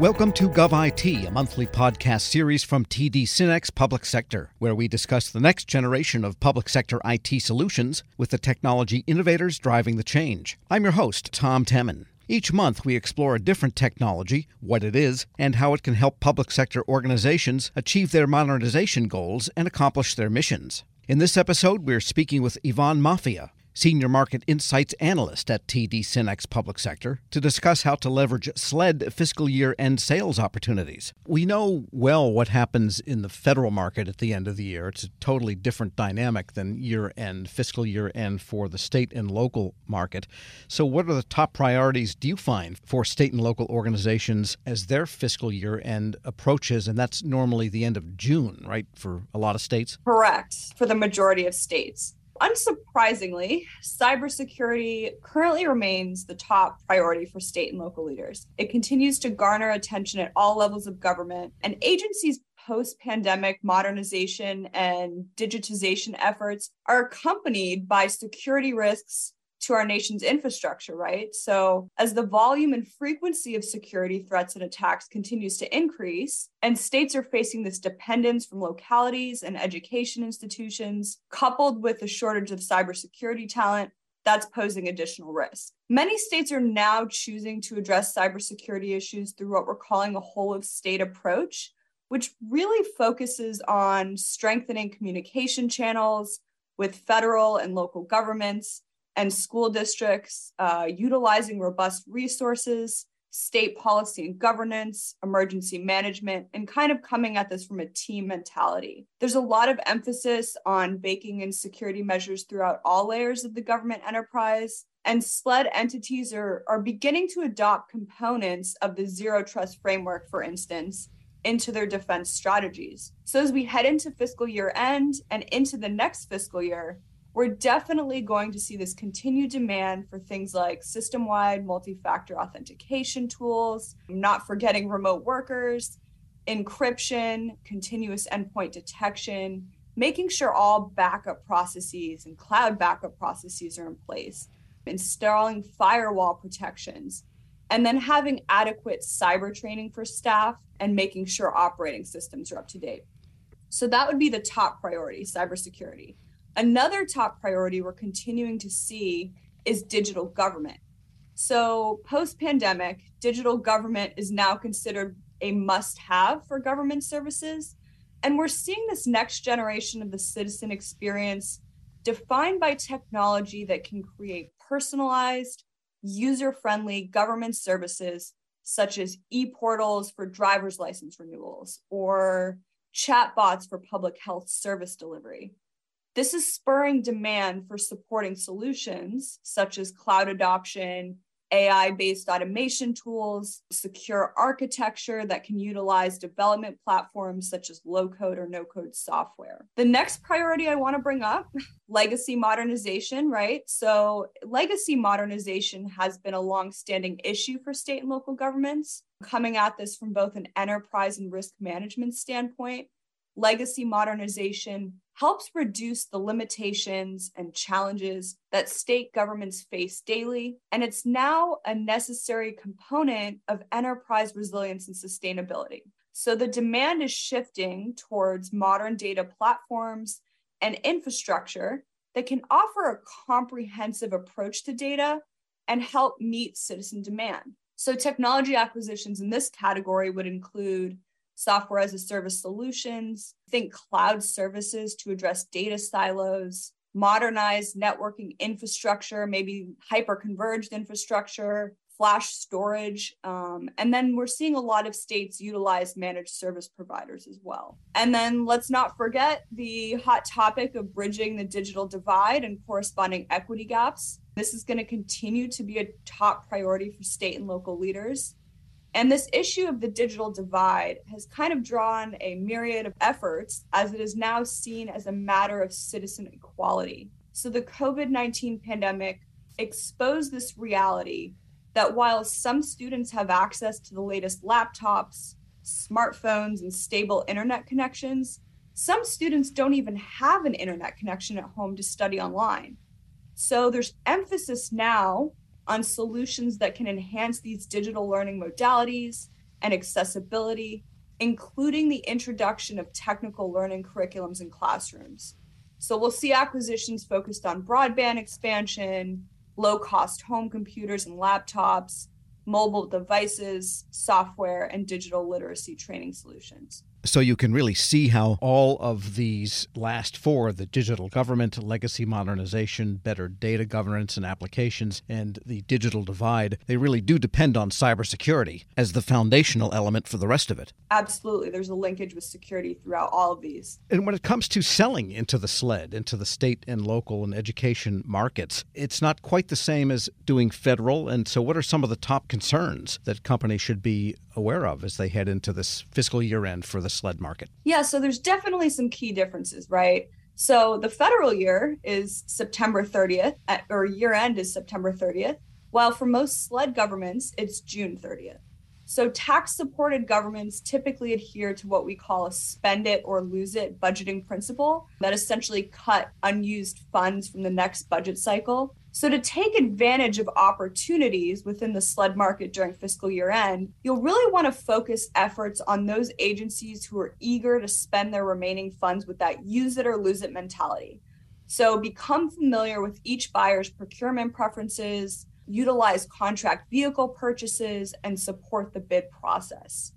Welcome to GovIT, a monthly podcast series from TD SYNNEX Public Sector, where we discuss the next generation of public sector IT solutions with the technology innovators driving the change. I'm your host, Tom Temin. Each month, we explore a different technology, what it is, and how it can help public sector organizations achieve their modernization goals and accomplish their missions. In this episode, we're speaking with Yvonne Maffia, Senior Market Insights Analyst at TD SYNNEX Public Sector, to discuss how to leverage SLED fiscal year-end sales opportunities. We know well what happens in the federal market at the end of the year. It's a totally different dynamic than year-end, fiscal year-end for the state and local market. So what are the top priorities do you find for state and local organizations as their fiscal year-end approaches? And that's normally the end of June, right, for a lot of states? Correct, for the majority of states. Unsurprisingly, cybersecurity currently remains the top priority for state and local leaders. It continues to garner attention at all levels of government, and agencies' post-pandemic modernization and digitization efforts are accompanied by security risks to our nation's infrastructure, right? So as the volume and frequency of security threats and attacks continues to increase, and states are facing this dependence from localities and education institutions, coupled with a shortage of cybersecurity talent, that's posing additional risk. Many states are now choosing to address cybersecurity issues through what we're calling a whole-of-state approach, which really focuses on strengthening communication channels with federal and local governments and school districts, utilizing robust resources, state policy and governance, emergency management, and kind of coming at this from a team mentality. There's a lot of emphasis on baking in security measures throughout all layers of the government enterprise, and SLED entities are beginning to adopt components of the Zero Trust framework, for instance, into their defense strategies. So as we head into fiscal year end and into the next fiscal year, we're definitely going to see this continued demand for things like system-wide multi-factor authentication tools, not forgetting remote workers, encryption, continuous endpoint detection, making sure all backup processes and cloud backup processes are in place, installing firewall protections, and then having adequate cyber training for staff and making sure operating systems are up to date. So that would be the top priority, cybersecurity. Another top priority we're continuing to see is digital government. So post-pandemic, digital government is now considered a must-have for government services. And we're seeing this next generation of the citizen experience defined by technology that can create personalized, user-friendly government services, such as e-portals for driver's license renewals or chatbots for public health service delivery. This is spurring demand for supporting solutions such as cloud adoption, AI-based automation tools, secure architecture that can utilize development platforms such as low-code or no-code software. The next priority I want to bring up, legacy modernization, right? So legacy modernization has been a long-standing issue for state and local governments, coming at this from both an enterprise and risk management standpoint. Legacy modernization helps reduce the limitations and challenges that state governments face daily, and it's now a necessary component of enterprise resilience and sustainability. So the demand is shifting towards modern data platforms and infrastructure that can offer a comprehensive approach to data and help meet citizen demand. So technology acquisitions in this category would include software as a service solutions, think cloud services to address data silos, modernize networking infrastructure, maybe hyper-converged infrastructure, flash storage. And then we're seeing a lot of states utilize managed service providers as well. And then let's not forget the hot topic of bridging the digital divide and corresponding equity gaps. This is going to continue to be a top priority for state and local leaders. And this issue of the digital divide has kind of drawn a myriad of efforts as it is now seen as a matter of citizen equality. So the COVID-19 pandemic exposed this reality that while some students have access to the latest laptops, smartphones, and stable internet connections, some students don't even have an internet connection at home to study online. So there's emphasis now on solutions that can enhance these digital learning modalities and accessibility, including the introduction of technical learning curriculums in classrooms. So we'll see acquisitions focused on broadband expansion, low-cost home computers and laptops, mobile devices, software, and digital literacy training solutions. So you can really see how all of these last four, the digital government, legacy modernization, better data governance and applications, and the digital divide, they really do depend on cybersecurity as the foundational element for the rest of it. Absolutely. There's a linkage with security throughout all of these. And when it comes to selling into the SLED, into the state and local and education markets, it's not quite the same as doing federal. And so what are some of the top concerns that companies should be aware of as they head into this fiscal year end for the SLED market? Yeah, so there's definitely some key differences, right? So the federal year is September 30th, or year end is September 30th, while for most SLED governments, it's June 30th. So tax-supported governments typically adhere to what we call a spend it or lose it budgeting principle that essentially cut unused funds from the next budget cycle. So to take advantage of opportunities within the SLED market during fiscal year end, you'll really want to focus efforts on those agencies who are eager to spend their remaining funds with that use it or lose it mentality. So become familiar with each buyer's procurement preferences, utilize contract vehicle purchases, and support the bid process.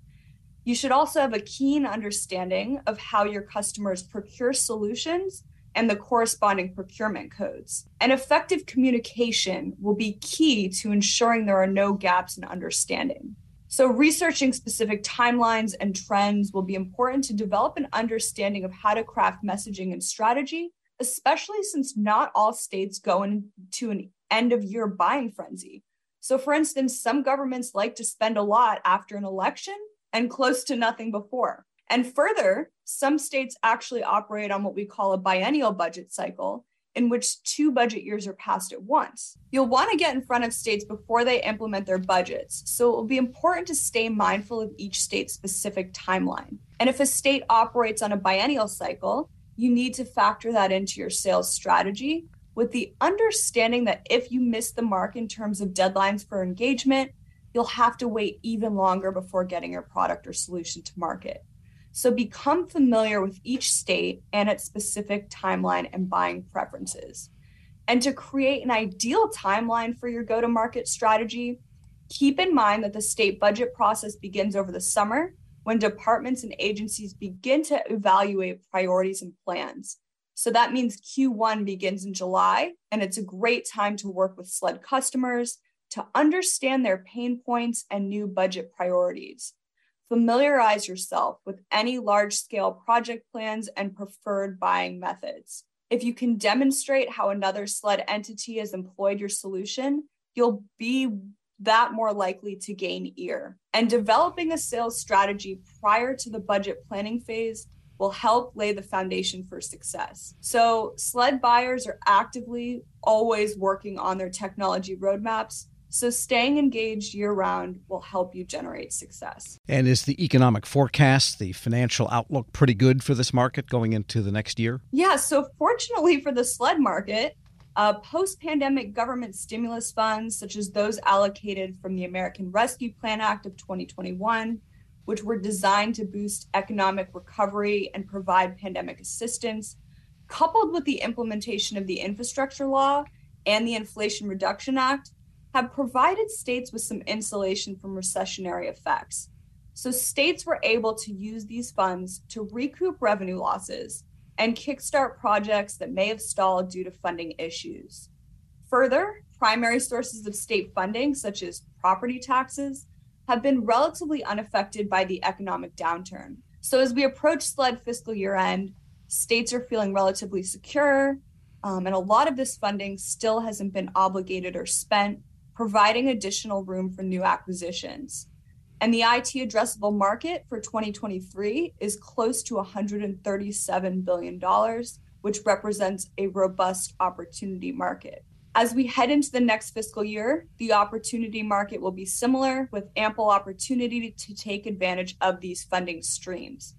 You should also have a keen understanding of how your customers procure solutions and the corresponding procurement codes. And effective communication will be key to ensuring there are no gaps in understanding. So researching specific timelines and trends will be important to develop an understanding of how to craft messaging and strategy, especially since not all states go into an end-of-year buying frenzy. So for instance, some governments like to spend a lot after an election and close to nothing before. And further, some states actually operate on what we call a biennial budget cycle, in which two budget years are passed at once. You'll want to get in front of states before they implement their budgets, so it will be important to stay mindful of each state's specific timeline. And if a state operates on a biennial cycle, you need to factor that into your sales strategy with the understanding that if you miss the mark in terms of deadlines for engagement, you'll have to wait even longer before getting your product or solution to market. So become familiar with each state and its specific timeline and buying preferences. And to create an ideal timeline for your go-to-market strategy, keep in mind that the state budget process begins over the summer when departments and agencies begin to evaluate priorities and plans. So that means Q1 begins in July, and it's a great time to work with SLED customers to understand their pain points and new budget priorities. Familiarize yourself with any large-scale project plans and preferred buying methods. If you can demonstrate how another SLED entity has employed your solution, you'll be that more likely to gain ear. And developing a sales strategy prior to the budget planning phase will help lay the foundation for success. So SLED buyers are actively always working on their technology roadmaps, so staying engaged year-round will help you generate success. And is the economic forecast, the financial outlook, pretty good for this market going into the next year? Yeah, so fortunately for the SLED market, post-pandemic government stimulus funds, such as those allocated from the American Rescue Plan Act of 2021, which were designed to boost economic recovery and provide pandemic assistance, coupled with the implementation of the infrastructure law and the Inflation Reduction Act, have provided states with some insulation from recessionary effects. So states were able to use these funds to recoup revenue losses and kickstart projects that may have stalled due to funding issues. Further, primary sources of state funding, such as property taxes, have been relatively unaffected by the economic downturn. So as we approach SLED fiscal year end, states are feeling relatively secure, and a lot of this funding still hasn't been obligated or spent, providing additional room for new acquisitions. And the IT addressable market for 2023 is close to $137 billion, which represents a robust opportunity market. As we head into the next fiscal year, the opportunity market will be similar, with ample opportunity to take advantage of these funding streams.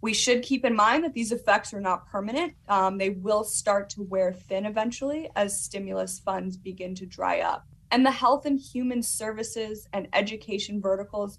We should keep in mind that these effects are not permanent. They will start to wear thin eventually as stimulus funds begin to dry up. And the health and human services and education verticals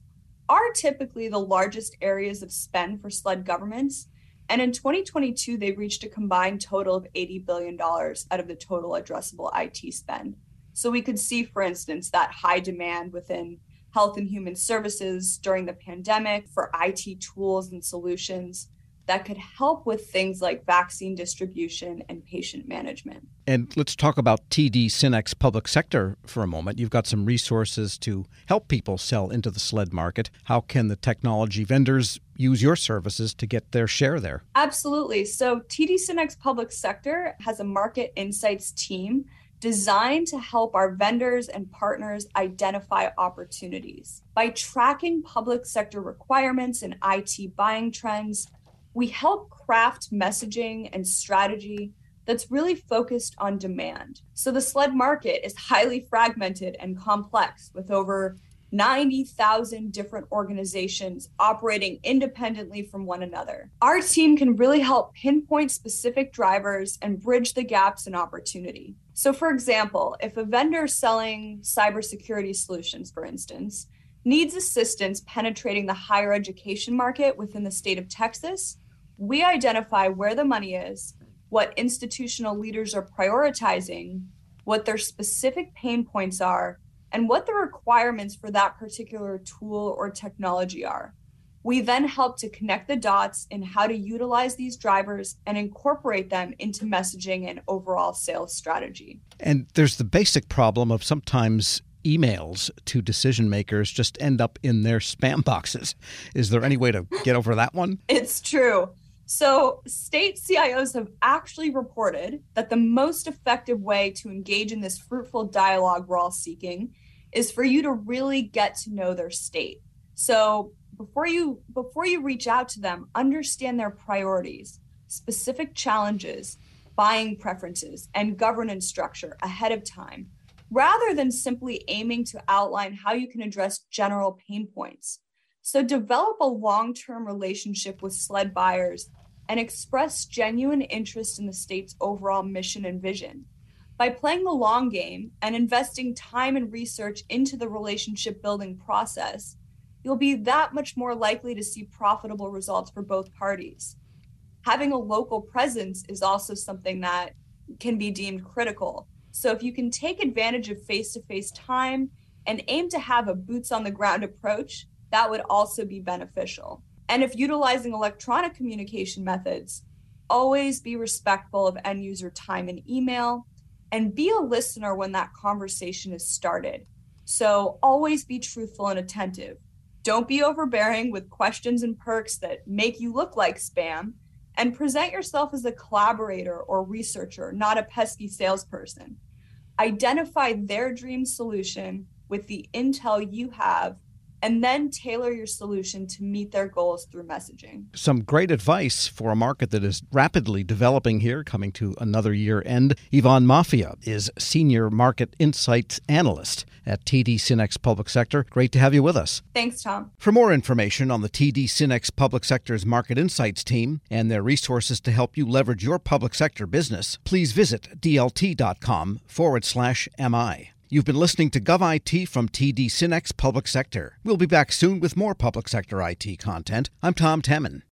are typically the largest areas of spend for SLED governments. And in 2022, they reached a combined total of $80 billion out of the total addressable IT spend. So we could see, for instance, that high demand within health and human services during the pandemic for IT tools and solutions that could help with things like vaccine distribution and patient management. And let's talk about TD SYNNEX Public Sector for a moment. You've got some resources to help people sell into the SLED market. How can the technology vendors use your services to get their share there? Absolutely. So TD SYNNEX Public Sector has a market insights team designed to help our vendors and partners identify opportunities. By tracking public sector requirements and IT buying trends, we help craft messaging and strategy that's really focused on demand. So the SLED market is highly fragmented and complex, with over 90,000 different organizations operating independently from one another. Our team can really help pinpoint specific drivers and bridge the gaps in opportunity. So for example, if a vendor selling cybersecurity solutions, for instance, needs assistance penetrating the higher education market within the state of Texas, we identify where the money is, what institutional leaders are prioritizing, what their specific pain points are, and what the requirements for that particular tool or technology are. We then help to connect the dots in how to utilize these drivers and incorporate them into messaging and overall sales strategy. And there's the basic problem of sometimes emails to decision makers just end up in their spam boxes. Is there any way to get over that one? It's true. So state CIOs have actually reported that the most effective way to engage in this fruitful dialogue we're all seeking is for you to really get to know their state. So before you reach out to them, understand their priorities, specific challenges, buying preferences, and governance structure ahead of time, rather than simply aiming to outline how you can address general pain points. So develop a long-term relationship with SLED buyers and express genuine interest in the state's overall mission and vision. By playing the long game and investing time and research into the relationship building process, you'll be that much more likely to see profitable results for both parties. Having a local presence is also something that can be deemed critical. So if you can take advantage of face-to-face time and aim to have a boots-on-the-ground approach, that would also be beneficial. And if utilizing electronic communication methods, always be respectful of end-user time and email, and be a listener when that conversation is started. So always be truthful and attentive. Don't be overbearing with questions and perks that make you look like spam, and present yourself as a collaborator or researcher, not a pesky salesperson. Identify their dream solution with the intel you have, and then tailor your solution to meet their goals through messaging. Some great advice for a market that is rapidly developing here, coming to another year end. Yvonne Maffia is Senior Market Insights Analyst at TD SYNNEX Public Sector. Great to have you with us. Thanks, Tom. For more information on the TD SYNNEX Public Sector's Market Insights team and their resources to help you leverage your public sector business, please visit DLT.com/MI. You've been listening to GovIT from TD SYNNEX Public Sector. We'll be back soon with more public sector IT content. I'm Tom Temin.